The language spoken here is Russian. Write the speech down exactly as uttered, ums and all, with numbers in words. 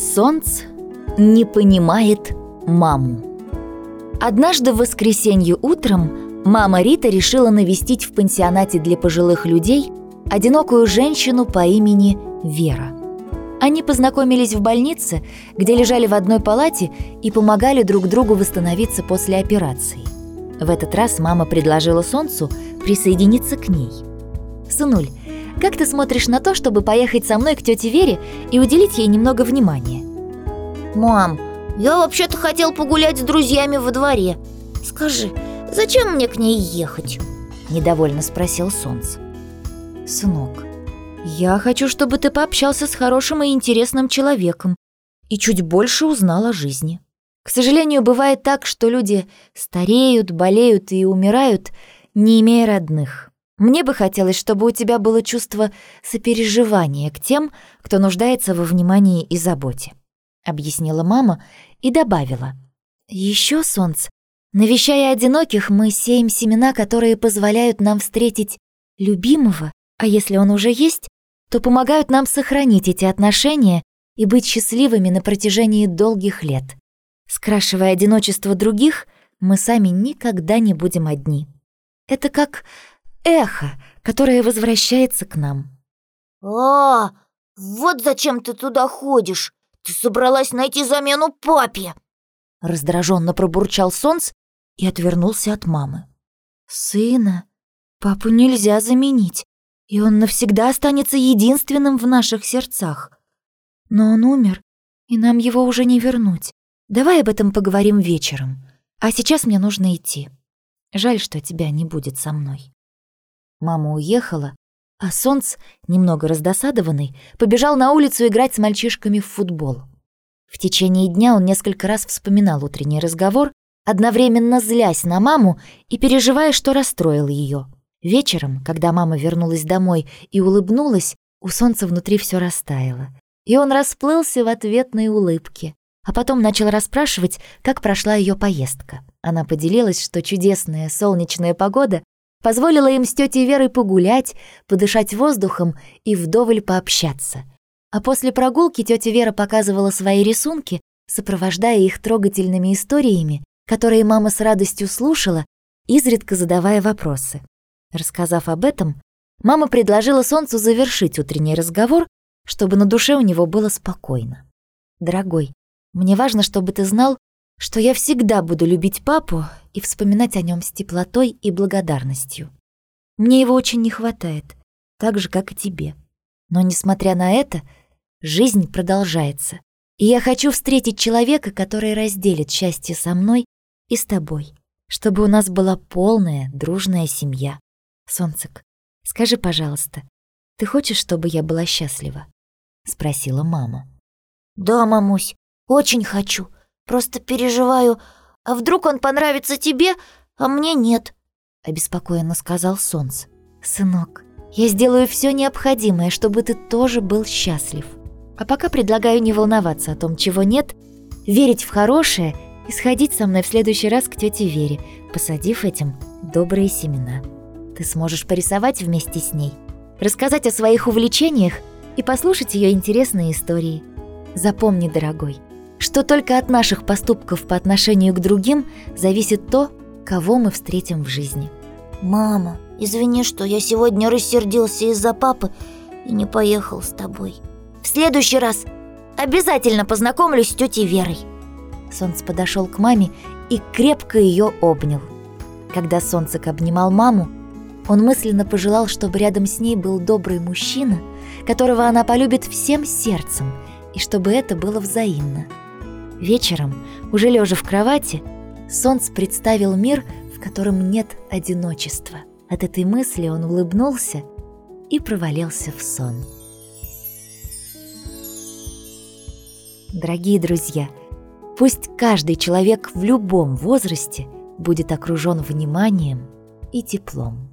Солнце не понимает маму. Однажды в воскресенье утром мама Рита решила навестить в пансионате для пожилых людей одинокую женщину по имени Вера. Они познакомились в больнице, где лежали в одной палате и помогали друг другу восстановиться после операции. В этот раз мама предложила Солнцу присоединиться к ней. «Сынуль, как ты смотришь на то, чтобы поехать со мной к тете Вере и уделить ей немного внимания?» «Мам, я вообще-то хотел погулять с друзьями во дворе. Скажи, зачем мне к ней ехать?» – недовольно спросил Солнце. «Сынок, я хочу, чтобы ты пообщался с хорошим и интересным человеком и чуть больше узнал о жизни. К сожалению, бывает так, что люди стареют, болеют и умирают, не имея родных. Мне бы хотелось, чтобы у тебя было чувство сопереживания к тем, кто нуждается во внимании и заботе», — объяснила мама и добавила. «Еще, Солнце, навещая одиноких, мы сеем семена, которые позволяют нам встретить любимого, а если он уже есть, то помогают нам сохранить эти отношения и быть счастливыми на протяжении долгих лет. Скрашивая одиночество других, мы сами никогда не будем одни. Это как эхо, которое возвращается к нам». «А, вот зачем ты туда ходишь? Ты собралась найти замену папе!» — раздраженно пробурчал Солнце и отвернулся от мамы. «Сына, папу нельзя заменить. И он навсегда останется единственным в наших сердцах. Но он умер, и нам его уже не вернуть. Давай об этом поговорим вечером. А сейчас мне нужно идти. Жаль, что тебя не будет со мной». Мама уехала, а Солнце, немного раздосадованный, побежал на улицу играть с мальчишками в футбол. В течение дня он несколько раз вспоминал утренний разговор, одновременно злясь на маму и переживая, что расстроил ее. Вечером, когда мама вернулась домой и улыбнулась, у Солнца внутри все растаяло, и он расплылся в ответной улыбке, а потом начал расспрашивать, как прошла ее поездка. Она поделилась, что чудесная солнечная погода позволила им с тетей Верой погулять, подышать воздухом и вдоволь пообщаться. А после прогулки тетя Вера показывала свои рисунки, сопровождая их трогательными историями, которые мама с радостью слушала, изредка задавая вопросы. Рассказав об этом, мама предложила Солнцу завершить утренний разговор, чтобы на душе у него было спокойно. «Дорогой, мне важно, чтобы ты знал, что я всегда буду любить папу и вспоминать о нем с теплотой и благодарностью. Мне его очень не хватает, так же, как и тебе. Но, несмотря на это, жизнь продолжается, и я хочу встретить человека, который разделит счастье со мной и с тобой, чтобы у нас была полная, дружная семья. Солнцик, скажи, пожалуйста, ты хочешь, чтобы я была счастлива?» — спросила мама. «Да, мамусь, очень хочу. Просто переживаю, а вдруг он понравится тебе, а мне нет?» — обеспокоенно сказал Солнце. «Сынок, я сделаю все необходимое, чтобы ты тоже был счастлив. А пока предлагаю не волноваться о том, чего нет, верить в хорошее и сходить со мной в следующий раз к тете Вере, посадив этим добрые семена. Ты сможешь порисовать вместе с ней, рассказать о своих увлечениях и послушать ее интересные истории. Запомни, дорогой, что только от наших поступков по отношению к другим зависит то, кого мы встретим в жизни». «Мама, извини, что я сегодня рассердился из-за папы и не поехал с тобой. В следующий раз обязательно познакомлюсь с тетей Верой». Солнце подошел к маме и крепко ее обнял. Когда Солнцик обнимал маму, он мысленно пожелал, чтобы рядом с ней был добрый мужчина, которого она полюбит всем сердцем, и чтобы это было взаимно. Вечером, уже лежа в кровати, Солнце представил мир, в котором нет одиночества. От этой мысли он улыбнулся и провалился в сон. Дорогие друзья, пусть каждый человек в любом возрасте будет окружен вниманием и теплом.